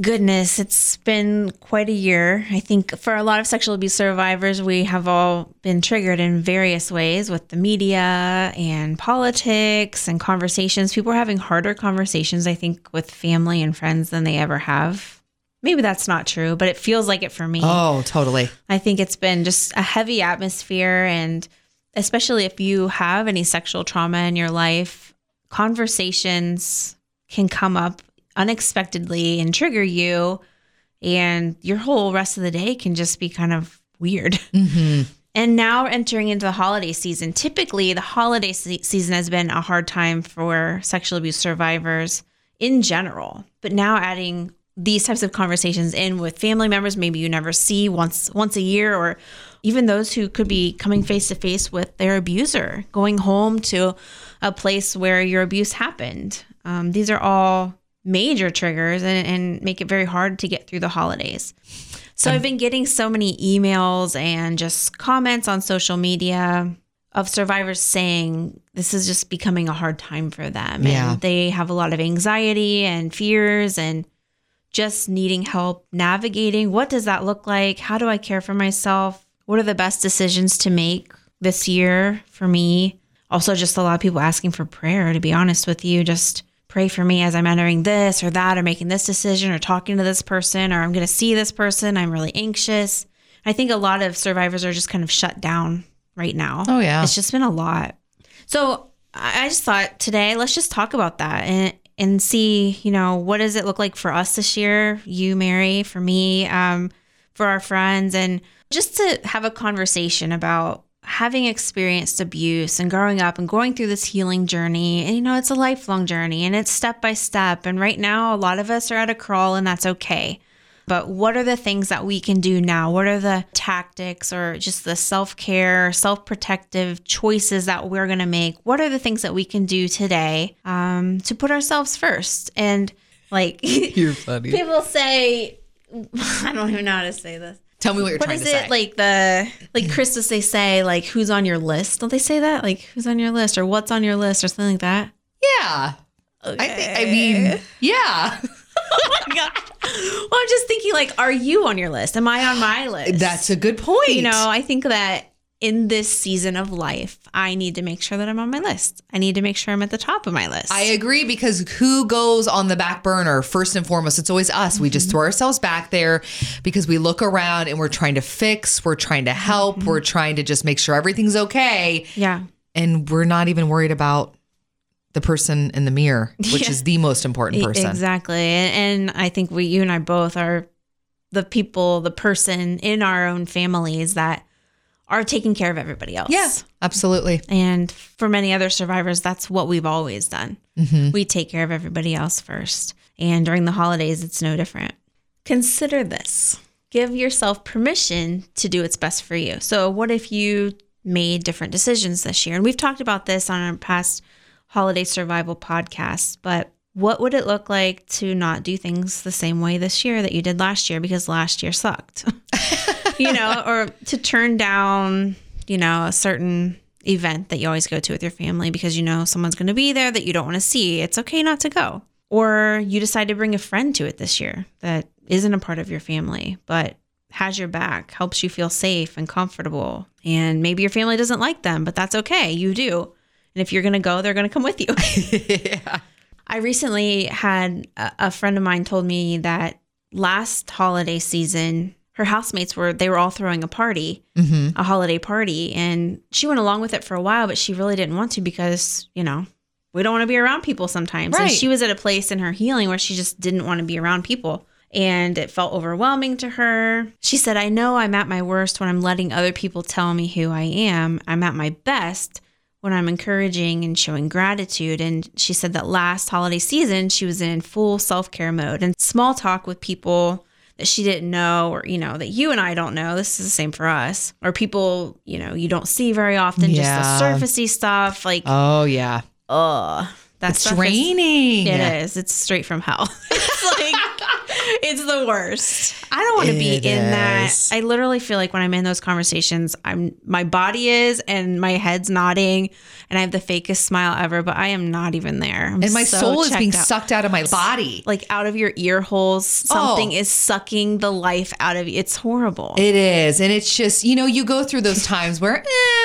Goodness, it's been quite a year. I think for a lot of sexual abuse survivors, we have all been triggered in various ways with the media and politics and conversations. People are having harder conversations, I think, with family and friends than they ever have. Maybe that's not true, but it feels like it for me. Oh, totally. I think it's been just a heavy atmosphere. And especially if you have any sexual trauma in your life, conversations can come up unexpectedly and trigger you, and your whole rest of the day can just be kind of weird. Mm-hmm. And now we're entering into the holiday season. Typically, the holiday season has been a hard time for sexual abuse survivors in general, but now adding these types of conversations in with family members, maybe you never see once a year, or even those who could be coming face to face with their abuser, going home to a place where your abuse happened. These are all major triggers and make it very hard to get through the holidays. So I've been getting so many emails and just comments on social media of survivors saying this is just becoming a hard time for them. Yeah. And they have a lot of anxiety and fears and just needing help navigating. What does that look like? How do I care for myself? What are the best decisions to make this year for me? Also, just a lot of people asking for prayer, to be honest with you. Just pray for me as I'm entering this or that, or making this decision, or talking to this person, or I'm going to see this person. I'm really anxious. I think a lot of survivors are just kind of shut down right now. Oh, yeah. It's just been a lot. So I just thought today, let's just talk about that and see, you know, what does it look like for us this year? You, Mary, for me, for our friends, and just to have a conversation about having experienced abuse and growing up and going through this healing journey. And, you know, it's a lifelong journey and it's step by step. And right now, a lot of us are at a crawl, and that's okay. But what are the things that we can do now? What are the tactics or just the self-care, self-protective choices that we're going to make? What are the things that we can do today to put ourselves first? And like, you're funny. People say, I don't even know how to say this. Tell me what you're trying to say. What is it, like Christmas, they say, like, who's on your list? Don't they say that? Like, who's on your list, or what's on your list, or something like that? Yeah. Okay. I mean, yeah. Oh, my God. Well, I'm just thinking, like, are you on your list? Am I on my list? That's a good point. You know, I think that in this season of life, I need to make sure that I'm on my list. I need to make sure I'm at the top of my list. I agree, because who goes on the back burner? First and foremost, it's always us. Mm-hmm. We just throw ourselves back there because we look around and we're trying to fix, we're trying to help, mm-hmm. we're trying to just make sure everything's okay. Yeah. And we're not even worried about the person in the mirror, which yeah. is the most important person. Exactly. And I think you and I both are the person in our own families that are taking care of everybody else. Yes, yeah, absolutely. And for many other survivors, that's what we've always done. Mm-hmm. We take care of everybody else first. And during the holidays, it's no different. Consider this. Give yourself permission to do what's best for you. So what if you made different decisions this year? And we've talked about this on our past holiday survival podcasts, but what would it look like to not do things the same way this year that you did last year, because last year sucked? You know, or to turn down, you know, a certain event that you always go to with your family because you know someone's going to be there that you don't want to see. It's okay not to go. Or you decide to bring a friend to it this year that isn't a part of your family, but has your back, helps you feel safe and comfortable. And maybe your family doesn't like them, but that's okay. You do. And if you're going to go, they're going to come with you. Yeah. I recently had a friend of mine told me that last holiday season, her housemates they were all throwing a party, mm-hmm. a holiday party. And she went along with it for a while, but she really didn't want to because, you know, we don't want to be around people sometimes. Right. And she was at a place in her healing where she just didn't want to be around people. And it felt overwhelming to her. She said, I know I'm at my worst when I'm letting other people tell me who I am. I'm at my best when I'm encouraging and showing gratitude. And she said that last holiday season, she was in full self-care mode and small talk with people that she didn't know, or, you know, that you and I don't know. This is the same for us. Or people, you know, you don't see very often, yeah. just the surfacey stuff. Like, oh, yeah. That's draining. It is. It's straight from hell. It's like, it's the worst. I don't want to be in that. I literally feel like when I'm in those conversations, my body is and my head's nodding and I have the fakest smile ever, but I am not even there. And my soul is being sucked out of my body. Like out of your ear holes. Something is sucking the life out of you. It's horrible. It is. And it's just, you go through those times where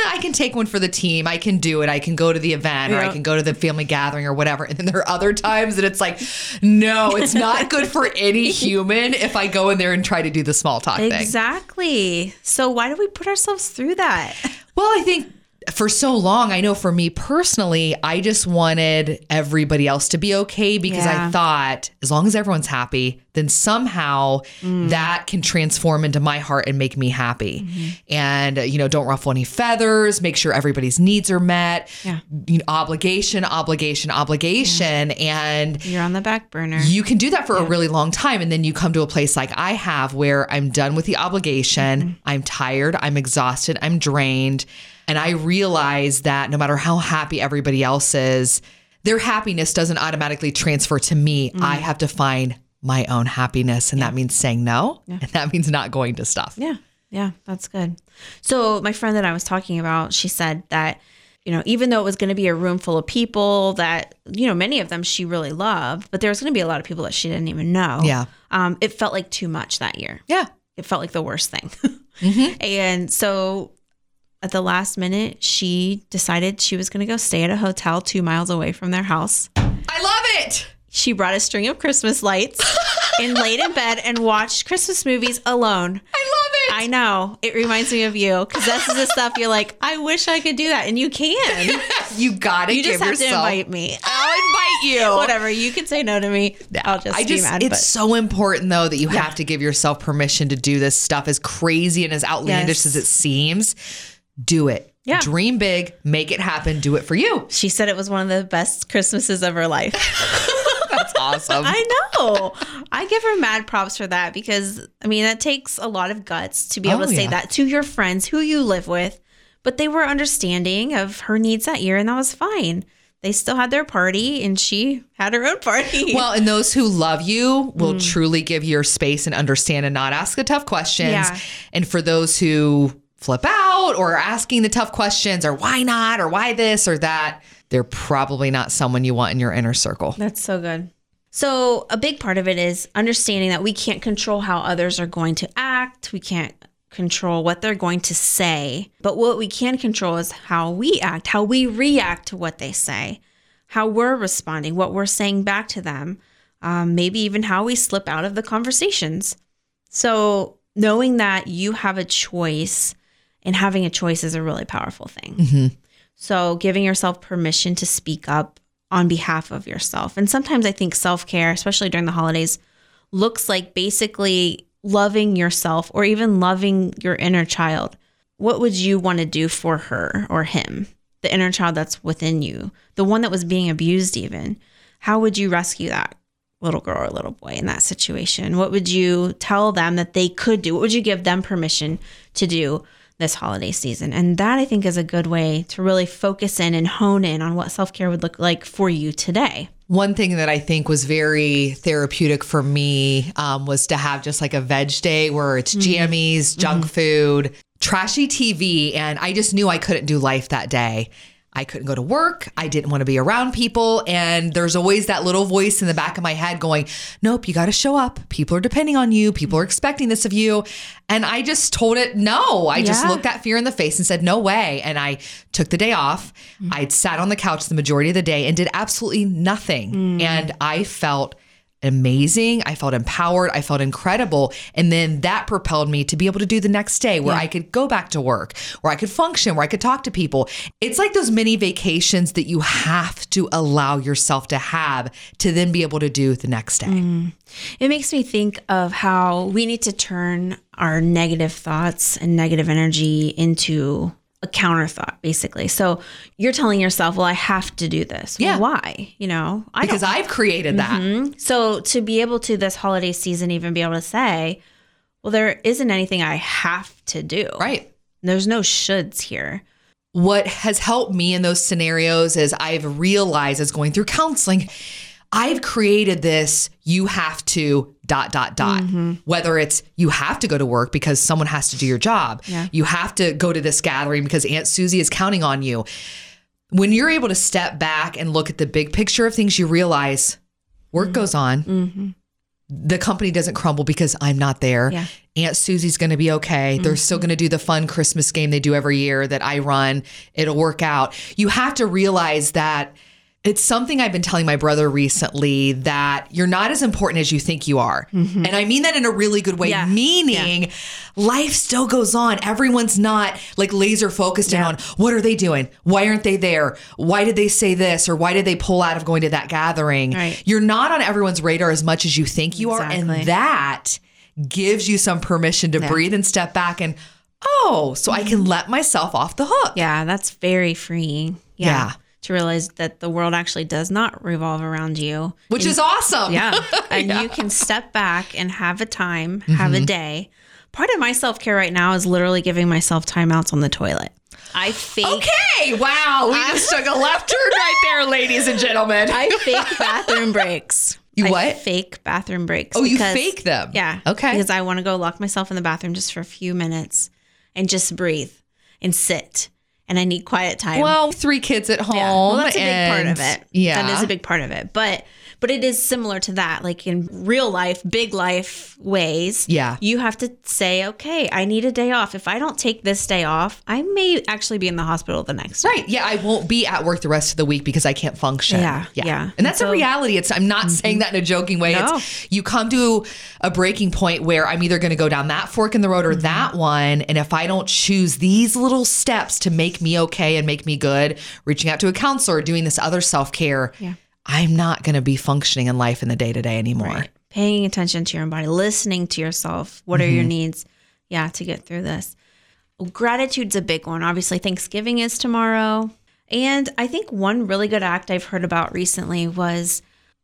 I can take one for the team. I can do it. I can go to the event or I can go to the family gathering or whatever. And then there are other times that it's like, no, it's not good for any human if I go in there and try to do the small talk thing. Exactly. So why do we put ourselves through that? Well, I think for so long, I know for me personally, I just wanted everybody else to be okay because I thought as long as everyone's happy, then somehow that can transform into my heart and make me happy. Mm-hmm. And, don't ruffle any feathers, make sure everybody's needs are met, obligation. And you're on the back burner. You can do that for a really long time. And then you come to a place like I have where I'm done with the obligation. Mm-hmm. I'm tired. I'm exhausted. I'm drained. And I realize that no matter how happy everybody else is, their happiness doesn't automatically transfer to me. Mm-hmm. I have to find my own happiness. And that means saying no. Yeah. And that means not going to stuff. Yeah. Yeah. That's good. So my friend that I was talking about, she said that, even though it was going to be a room full of people that, many of them she really loved, but there was going to be a lot of people that she didn't even know. Yeah. It felt like too much that year. Yeah. It felt like the worst thing. Mm-hmm. And so at the last minute, she decided she was going to go stay at a hotel 2 miles away from their house. I love it. She brought a string of Christmas lights and laid in bed and watched Christmas movies alone. I love it. I know. It reminds me of you because that's the stuff you're like, I wish I could do that. And you can. You got to give yourself. You just have to invite me. I'll invite you. Whatever. You can say no to me. I'll just be mad. It's so important, though, that you have to give yourself permission to do this stuff, as crazy and as outlandish as it seems. Do it. Yeah. Dream big, make it happen, do it for you. She said it was one of the best Christmases of her life. That's awesome. I know. I give her mad props for that because, that takes a lot of guts to be able to say that to your friends who you live with, but they were understanding of her needs that year and that was fine. They still had their party and she had her own party. Well, and those who love you will truly give your space and understand and not ask the tough questions. Yeah. And for those who flip out or asking the tough questions or why not or why this or that, they're probably not someone you want in your inner circle. That's so good. So a big part of it is understanding that we can't control how others are going to act. We can't control what they're going to say. But what we can control is how we act, how we react to what they say, how we're responding, what we're saying back to them, maybe even how we slip out of the conversations. So knowing that you have a choice. And having a choice is a really powerful thing. Mm-hmm. So giving yourself permission to speak up on behalf of yourself. And sometimes I think self-care, especially during the holidays, looks like basically loving yourself or even loving your inner child. What would you want to do for her or him? The inner child that's within you, the one that was being abused even. How would you rescue that little girl or little boy in that situation? What would you tell them that they could do? What would you give them permission to do this holiday season? And that I think is a good way to really focus in and hone in on what self-care would look like for you today. One thing that I think was very therapeutic for me was to have just like a veg day where it's jammies, junk food, trashy TV. And I just knew I couldn't do life that day. I couldn't go to work. I didn't want to be around people. And there's always that little voice in the back of my head going, nope, you got to show up. People are depending on you. People are expecting this of you. And I just told it, no, I just looked that fear in the face and said, no way. And I took the day off. Mm-hmm. I'd sat on the couch the majority of the day and did absolutely nothing. Mm-hmm. And I felt amazing. I felt empowered. I felt incredible. And then that propelled me to be able to do the next day where I could go back to work, where I could function, where I could talk to people. It's like those mini vacations that you have to allow yourself to have to then be able to do the next day. Mm. It makes me think of how we need to turn our negative thoughts and negative energy into a counter thought, basically. So you're telling yourself, well, I have to do this. Yeah. Well, why? Because I've created that. Mm-hmm. So to be able to this holiday season, even be able to say, well, there isn't anything I have to do. Right. There's no shoulds here. What has helped me in those scenarios is I've realized as going through counseling, I've created this, you have to ... Mm-hmm. Whether it's you have to go to work because someone has to do your job. Yeah. You have to go to this gathering because Aunt Susie is counting on you. When you're able to step back and look at the big picture of things, you realize work goes on. Mm-hmm. The company doesn't crumble because I'm not there. Yeah. Aunt Susie's going to be okay. Mm-hmm. They're still going to do the fun Christmas game they do every year that I run. It'll work out. You have to realize that it's something I've been telling my brother recently, that you're not as important as you think you are. Mm-hmm. And I mean that in a really good way, meaning life still goes on. Everyone's not like laser focused in on what are they doing? Why aren't they there? Why did they say this? Or why did they pull out of going to that gathering? Right. You're not on everyone's radar as much as you think you are. And that gives you some permission to breathe and step back and, I can let myself off the hook. Yeah, that's very freeing. Yeah. To realize that the world actually does not revolve around you. Which is awesome. Yeah. And you can step back and have a time, have a day. Part of my self-care right now is literally giving myself timeouts on the toilet. I fake. Okay. Wow. We just took a left turn right there, ladies and gentlemen. I fake bathroom breaks. You what? I fake bathroom breaks. Oh, because, you fake them? Yeah. Okay. Because I want to go lock myself in the bathroom just for a few minutes and just breathe and sit. And I need quiet time. Well, 3 kids at home. Yeah. Well, that's a big part of it. Yeah. That is a big part of it. But it is similar to that. Like in real life, big life ways, you have to say, okay, I need a day off. If I don't take this day off, I may actually be in the hospital the next day. Right. Yeah. I won't be at work the rest of the week because I can't function. Yeah. And that's a reality. I'm not saying that in a joking way. No. You come to a breaking point where I'm either going to go down that fork in the road or that one. And if I don't choose these little steps to make me okay and make me good, reaching out to a counselor, doing this other self-care, I'm not going to be functioning in life in the day-to-day anymore. Right. Paying attention to your own body, listening to yourself. What are your needs? Yeah, to get through this. Well, gratitude's a big one. Obviously, Thanksgiving is tomorrow. And I think one really good act I've heard about recently was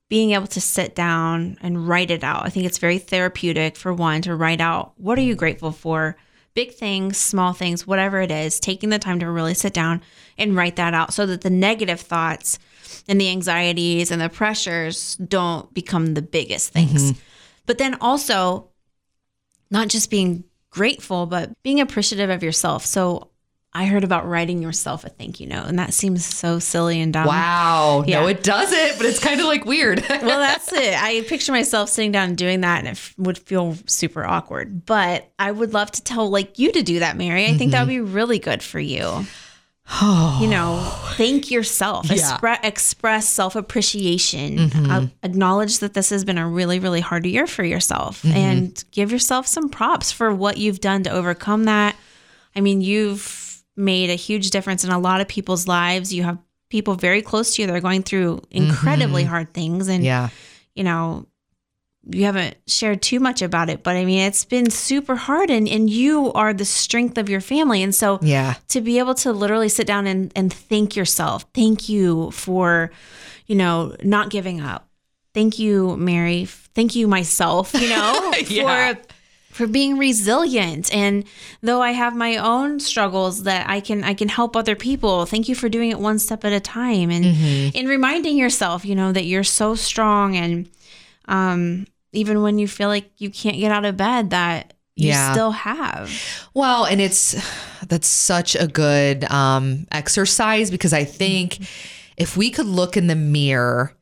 being able to sit down and write it out. I think it's very therapeutic, for one, to write out what are you grateful for? Big things, small things, whatever it is, taking the time to really sit down and write that out so that the negative thoughts and the anxieties and the pressures don't become the biggest things. Mm-hmm. But then also not just being grateful, but being appreciative of yourself. So I heard about writing yourself a thank you note, and that seems so silly and dumb. Wow. Yeah. No, it doesn't, but it's kind of like weird. Well, that's it. I picture myself sitting down and doing that, and it would feel super awkward. But I would love to tell like you to do that, Mary. I think that would be really good for you. You know, thank yourself, express self-appreciation, acknowledge that this has been a really, really hard year for yourself and give yourself some props for what you've done to overcome that. I mean, you've made a huge difference in a lot of people's lives. You have people very close to you that are going through incredibly hard things. And, you know, you haven't shared too much about it, but I mean, it's been super hard and you are the strength of your family. And so to be able to literally sit down and thank yourself, thank you for, you know, not giving up. Thank you, Mary. Thank you myself, you know, for being resilient. And though I have my own struggles that I can help other people. Thank you for doing it one step at a time and reminding yourself, you know, that you're so strong and, even when you feel like you can't get out of bed, that you still have. Well, and that's such a good exercise, because I think if we could look in the mirror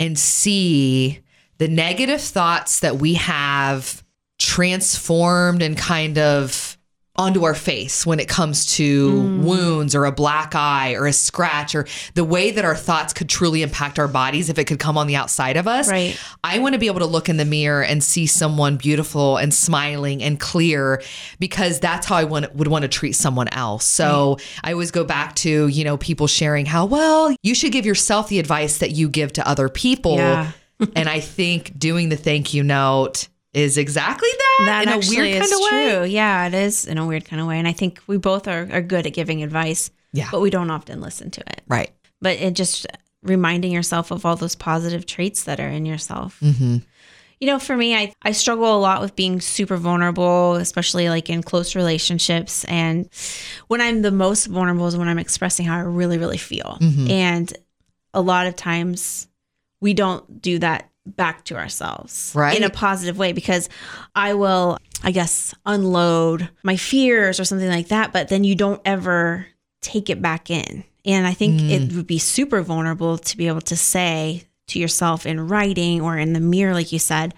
and see the negative thoughts that we have transformed and kind of onto our face when it comes to wounds or a black eye or a scratch, or the way that our thoughts could truly impact our bodies if it could come on the outside of us. Right. I want to be able to look in the mirror and see someone beautiful and smiling and clear, because that's how I would want to treat someone else. So I always go back to, you know, people sharing how, well, you should give yourself the advice that you give to other people. Yeah. And I think doing the thank you note is exactly that in a weird kind of way. True. Yeah, it is in a weird kind of way. And I think we both are good at giving advice, but we don't often listen to it. Right. But it just reminding yourself of all those positive traits that are in yourself. Mm-hmm. You know, for me, I struggle a lot with being super vulnerable, especially like in close relationships. And when I'm the most vulnerable is when I'm expressing how I really, really feel. Mm-hmm. And a lot of times we don't do that back to ourselves right. in a positive way, because I will, I guess, unload my fears or something like that, but then you don't ever take it back in. And I think it would be super vulnerable to be able to say to yourself in writing or in the mirror, like you said,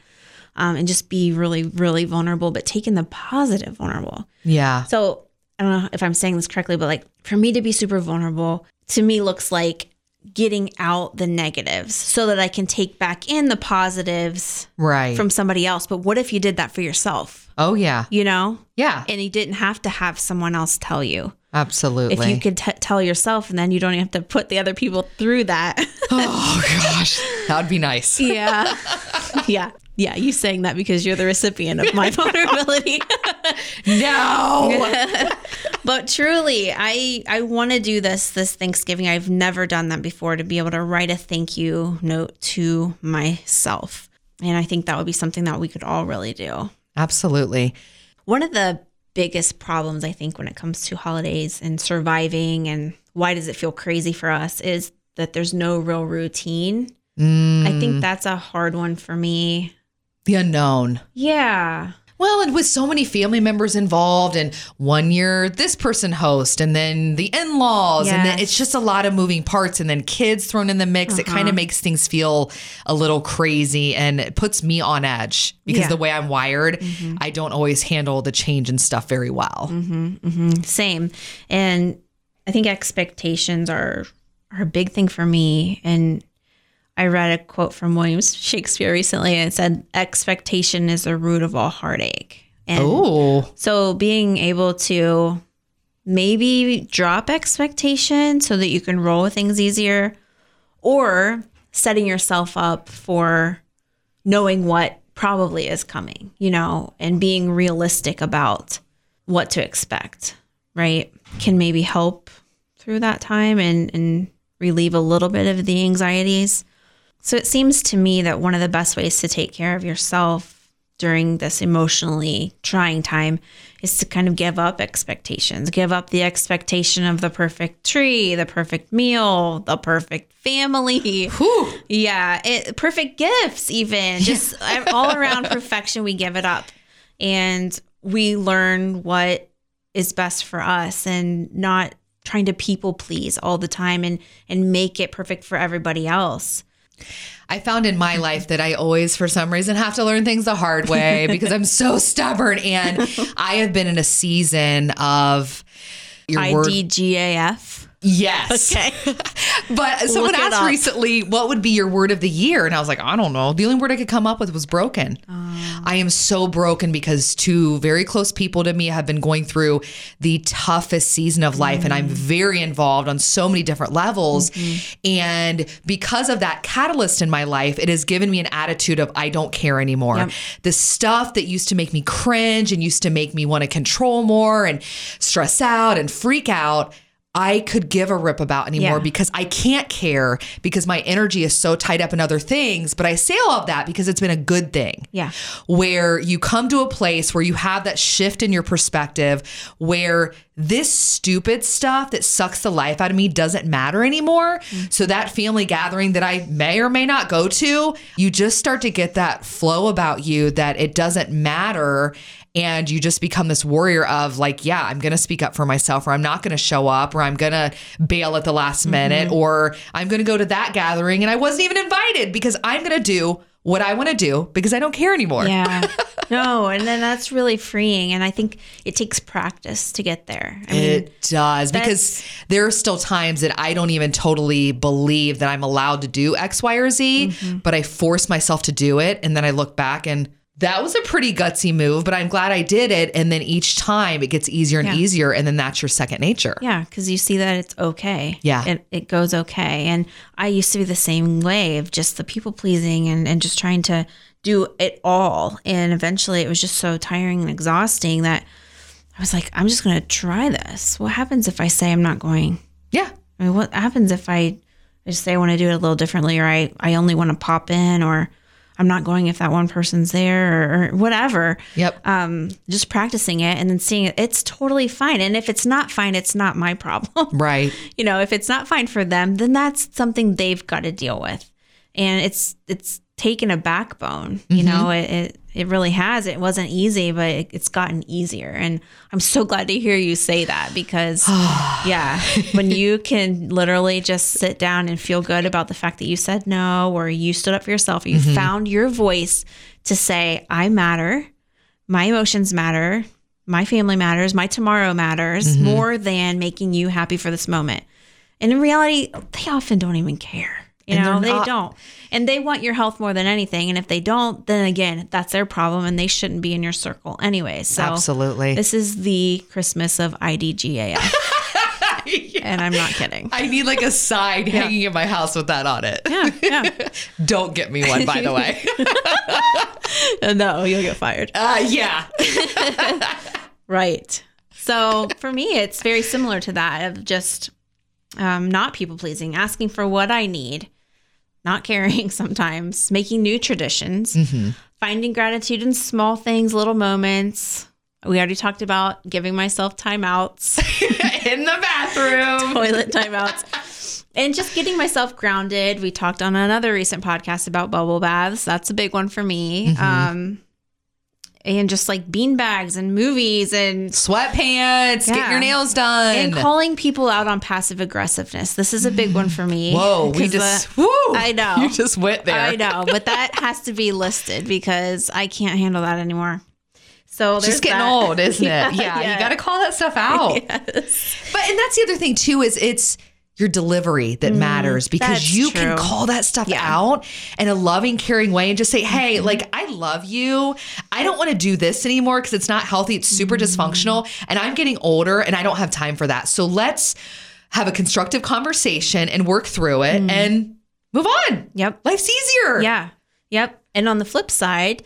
and just be really, really vulnerable, but taking the positive vulnerable. Yeah. So I don't know if I'm saying this correctly, but like for me to be super vulnerable to me looks like getting out the negatives so that I can take back in the positives right. from somebody else. But what if you did that for yourself? Oh yeah. You know? Yeah. And you didn't have to have someone else tell you. Absolutely. If you could tell yourself, and then you don't have to put the other people through that. Oh gosh, that would be nice. Yeah. Yeah. Yeah, you saying that because you're the recipient of my vulnerability. No. But truly, I want to do this Thanksgiving. I've never done that before, to be able to write a thank you note to myself. And I think that would be something that we could all really do. Absolutely. One of the biggest problems, I think, when it comes to holidays and surviving and why does it feel crazy for us is that there's no real routine. I think that's a hard one for me. The unknown. Yeah. Well, and with so many family members involved, and one year this person hosts, and then the in-laws, yes. and then it's just a lot of moving parts, and then kids thrown in the mix. Uh-huh. It kind of makes things feel a little crazy, and it puts me on edge because the way I'm wired, I don't always handle the change and stuff very well. Same. And I think expectations are a big thing for me. And I read a quote from William Shakespeare recently, and it said, expectation is the root of all heartache. And so being able to maybe drop expectation so that you can roll with things easier, or setting yourself up for knowing what probably is coming, you know, and being realistic about what to expect, right? Can maybe help through that time and relieve a little bit of the anxieties. So it seems to me that one of the best ways to take care of yourself during this emotionally trying time is to kind of give up expectations, give up the expectation of the perfect tree, the perfect meal, the perfect family. Whew. Yeah. Perfect gifts, even just all around perfection. We give it up and we learn what is best for us, and not trying to people please all the time and make it perfect for everybody else. I found in my life that I always, for some reason, have to learn things the hard way because I'm so stubborn. And I have been in a season of IDGAF. Yes. Okay. But someone asked recently, what would be your word of the year? And I was like, I don't know. The only word I could come up with was broken. I am so broken because two very close people to me have been going through the toughest season of life. And I'm very involved on so many different levels. And because of that catalyst in my life, it has given me an attitude of I don't care anymore. Yep. The stuff that used to make me cringe and used to make me want to control more and stress out and freak out, I could give a rip about anymore because I can't care, because my energy is so tied up in other things. But I say all of that because it's been a good thing. Yeah. Where you come to a place where you have that shift in your perspective, where this stupid stuff that sucks the life out of me doesn't matter anymore. So that family gathering that I may or may not go to, you just start to get that flow about you that it doesn't matter. And you just become this warrior of like, yeah, I'm going to speak up for myself, or I'm not going to show up, or I'm going to bail at the last minute, or I'm going to go to that gathering and I wasn't even invited because I'm going to do what I want to do because I don't care anymore. Yeah. No. And then that's really freeing. And I think it takes practice to get there. It does, because there are still times that I don't even totally believe that I'm allowed to do X, Y, or Z, but I force myself to do it. And then I look back and that was a pretty gutsy move, but I'm glad I did it. And then each time it gets easier and easier. And then that's your second nature. Yeah. Because you see that it's okay. Yeah. It goes okay. And I used to be the same way of just the people pleasing and just trying to do it all. And eventually it was just so tiring and exhausting that I was like, I'm just going to try this. What happens if I say I'm not going? Yeah. I mean, what happens if I just say I want to do it a little differently, or I only want to pop in, or I'm not going if that one person's there, or whatever. Yep. Just practicing it and then seeing it. It's totally fine. And if it's not fine, it's not my problem. Right. You know, if it's not fine for them, then that's something they've got to deal with. And it's taken a backbone, you know, it really has. It wasn't easy, but it's gotten easier. And I'm so glad to hear you say that, because yeah, when you can literally just sit down and feel good about the fact that you said no, or you stood up for yourself, or you found your voice to say, I matter, my emotions matter, my family matters, my tomorrow matters more than making you happy for this moment. And in reality, they often don't even care. You know, they don't. And they want your health more than anything. And if they don't, then again, that's their problem and they shouldn't be in your circle anyway. So absolutely. This is the Christmas of IDGAF. Yeah. And I'm not kidding. I need like a sign hanging in my house with that on it. Yeah, yeah. Don't get me one, by the way. No, you'll get fired. Yeah. Right. So for me, it's very similar to that of just not people pleasing, asking for what I need, not caring sometimes, making new traditions, finding gratitude in small things, little moments. We already talked about giving myself timeouts in the bathroom, toilet timeouts, and just getting myself grounded. We talked on another recent podcast about bubble baths. That's a big one for me. And just like beanbags and movies and sweatpants, get your nails done. And calling people out on passive aggressiveness. This is a big one for me. Whoa, we just, I know. You just went there. I know, but that has to be listed because I can't handle that anymore. So it's just getting old, isn't it? Yeah. You got to call that stuff out. Yes. But, and that's the other thing too, is it's your delivery that matters, because you can call that stuff out in a loving, caring way and just say, hey, like, I love you. I don't want to do this anymore because it's not healthy. It's super dysfunctional and I'm getting older and I don't have time for that. So let's have a constructive conversation and work through it and move on. Yep. Life's easier. Yeah. Yep. And on the flip side,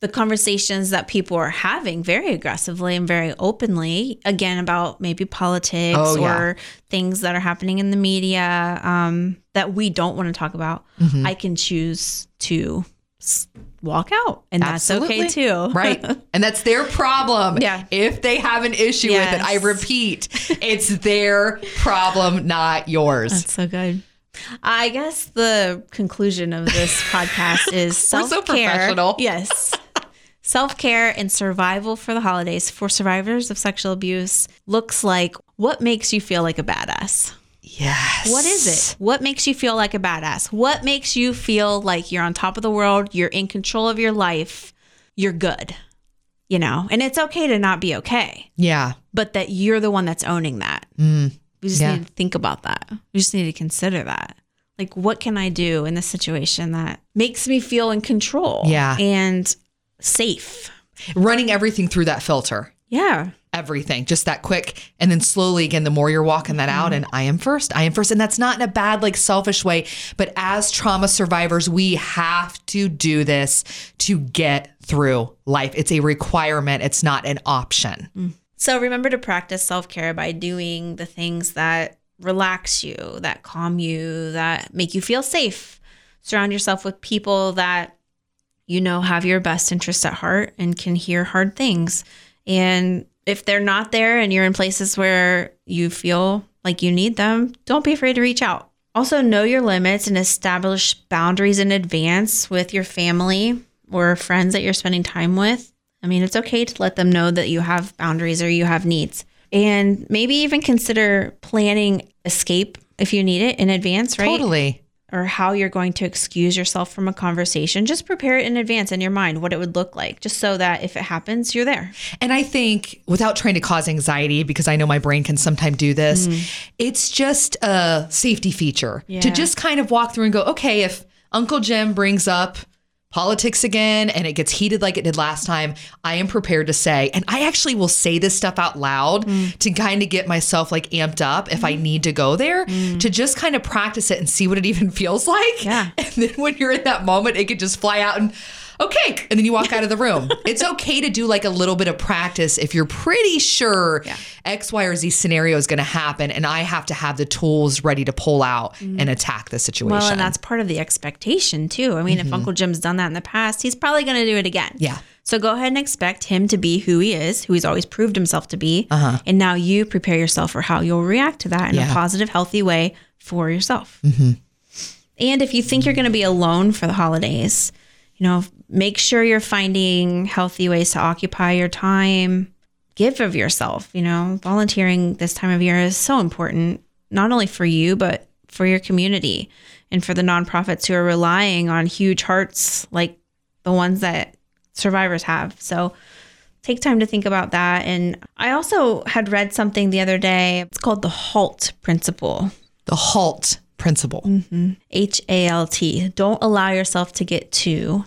the conversations that people are having very aggressively and very openly, again, about maybe politics or things that are happening in the media that we don't want to talk about, I can choose to walk out. And that's okay too. Right. And that's their problem. Yeah. If they have an issue with it, I repeat, it's their problem, not yours. That's so good. I guess the conclusion of this podcast is self-care. We're so professional. Yes. Self-care and survival for the holidays for survivors of sexual abuse looks like, what makes you feel like a badass? Yes. What is it? What makes you feel like a badass? What makes you feel like you're on top of the world, you're in control of your life, you're good, you know? And it's okay to not be okay. Yeah. But that you're the one that's owning that. We just need to think about that. We just need to consider that. Like, what can I do in this situation that makes me feel in control? Yeah. And safe. Running everything through that filter. Yeah. Everything. Just that quick. And then slowly, again, the more you're walking that out and I am first. And that's not in a bad, like, selfish way. But as trauma survivors, we have to do this to get through life. It's a requirement. It's not an option. So remember to practice self-care by doing the things that relax you, that calm you, that make you feel safe. Surround yourself with people that you know have your best interests at heart and can hear hard things. And if they're not there and you're in places where you feel like you need them, don't be afraid to reach out. Also, know your limits and establish boundaries in advance with your family or friends that you're spending time with. I mean, it's okay to let them know that you have boundaries or you have needs. And maybe even consider planning escape if you need it in advance, right? Totally. Or how you're going to excuse yourself from a conversation. Just prepare it in advance in your mind, what it would look like, just so that if it happens, you're there. And I think, without trying to cause anxiety, because I know my brain can sometimes do this, it's just a safety feature to just kind of walk through and go, okay, if Uncle Jim brings up politics again and it gets heated like it did last time, I am prepared to say, and I actually will say this stuff out loud to kind of get myself like amped up if I need to go there, to just kind of practice it and see what it even feels like. Yeah. And then when you're in that moment, it could just fly out and okay. And then you walk out of the room. It's okay to do like a little bit of practice if you're pretty sure X, Y, or Z scenario is going to happen and I have to have the tools ready to pull out and attack the situation. Well, and that's part of the expectation too. I mean, if Uncle Jim's done that in the past, he's probably going to do it again. Yeah. So go ahead and expect him to be who he is, who he's always proved himself to be. And now you prepare yourself for how you'll react to that in a positive, healthy way for yourself. And if you think you're going to be alone for the holidays, you know, make sure you're finding healthy ways to occupy your time. Give of yourself, you know, volunteering this time of year is so important, not only for you, but for your community and for the nonprofits who are relying on huge hearts like the ones that survivors have. So take time to think about that. And I also had read something the other day. It's called the HALT principle. The HALT principle. Mm-hmm. H-A-L-T. Don't allow yourself to get too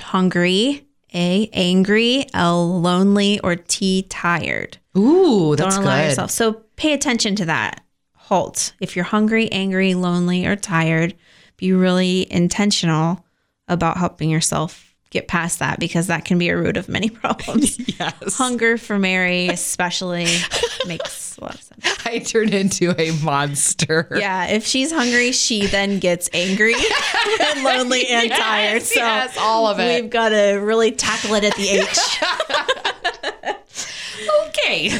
hungry, A, angry, L, lonely, or T, tired. Ooh, that's good. Don't allow yourself. So pay attention to that. HALT. If you're hungry, angry, lonely, or tired, be really intentional about helping yourself get past that, because that can be a root of many problems. Yes. Hunger for Mary especially makes a lot of sense. I turn into a monster. Yeah. If she's hungry, she then gets angry and lonely and tired. So yes, all of it. We've got to really tackle it at the H. Okay.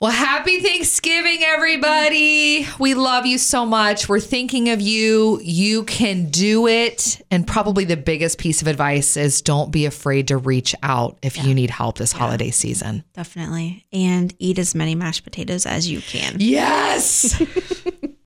Well, happy Thanksgiving, everybody. We love you so much. We're thinking of you. You can do it. And probably the biggest piece of advice is don't be afraid to reach out if you need help this holiday season. Definitely. And eat as many mashed potatoes as you can. Yes.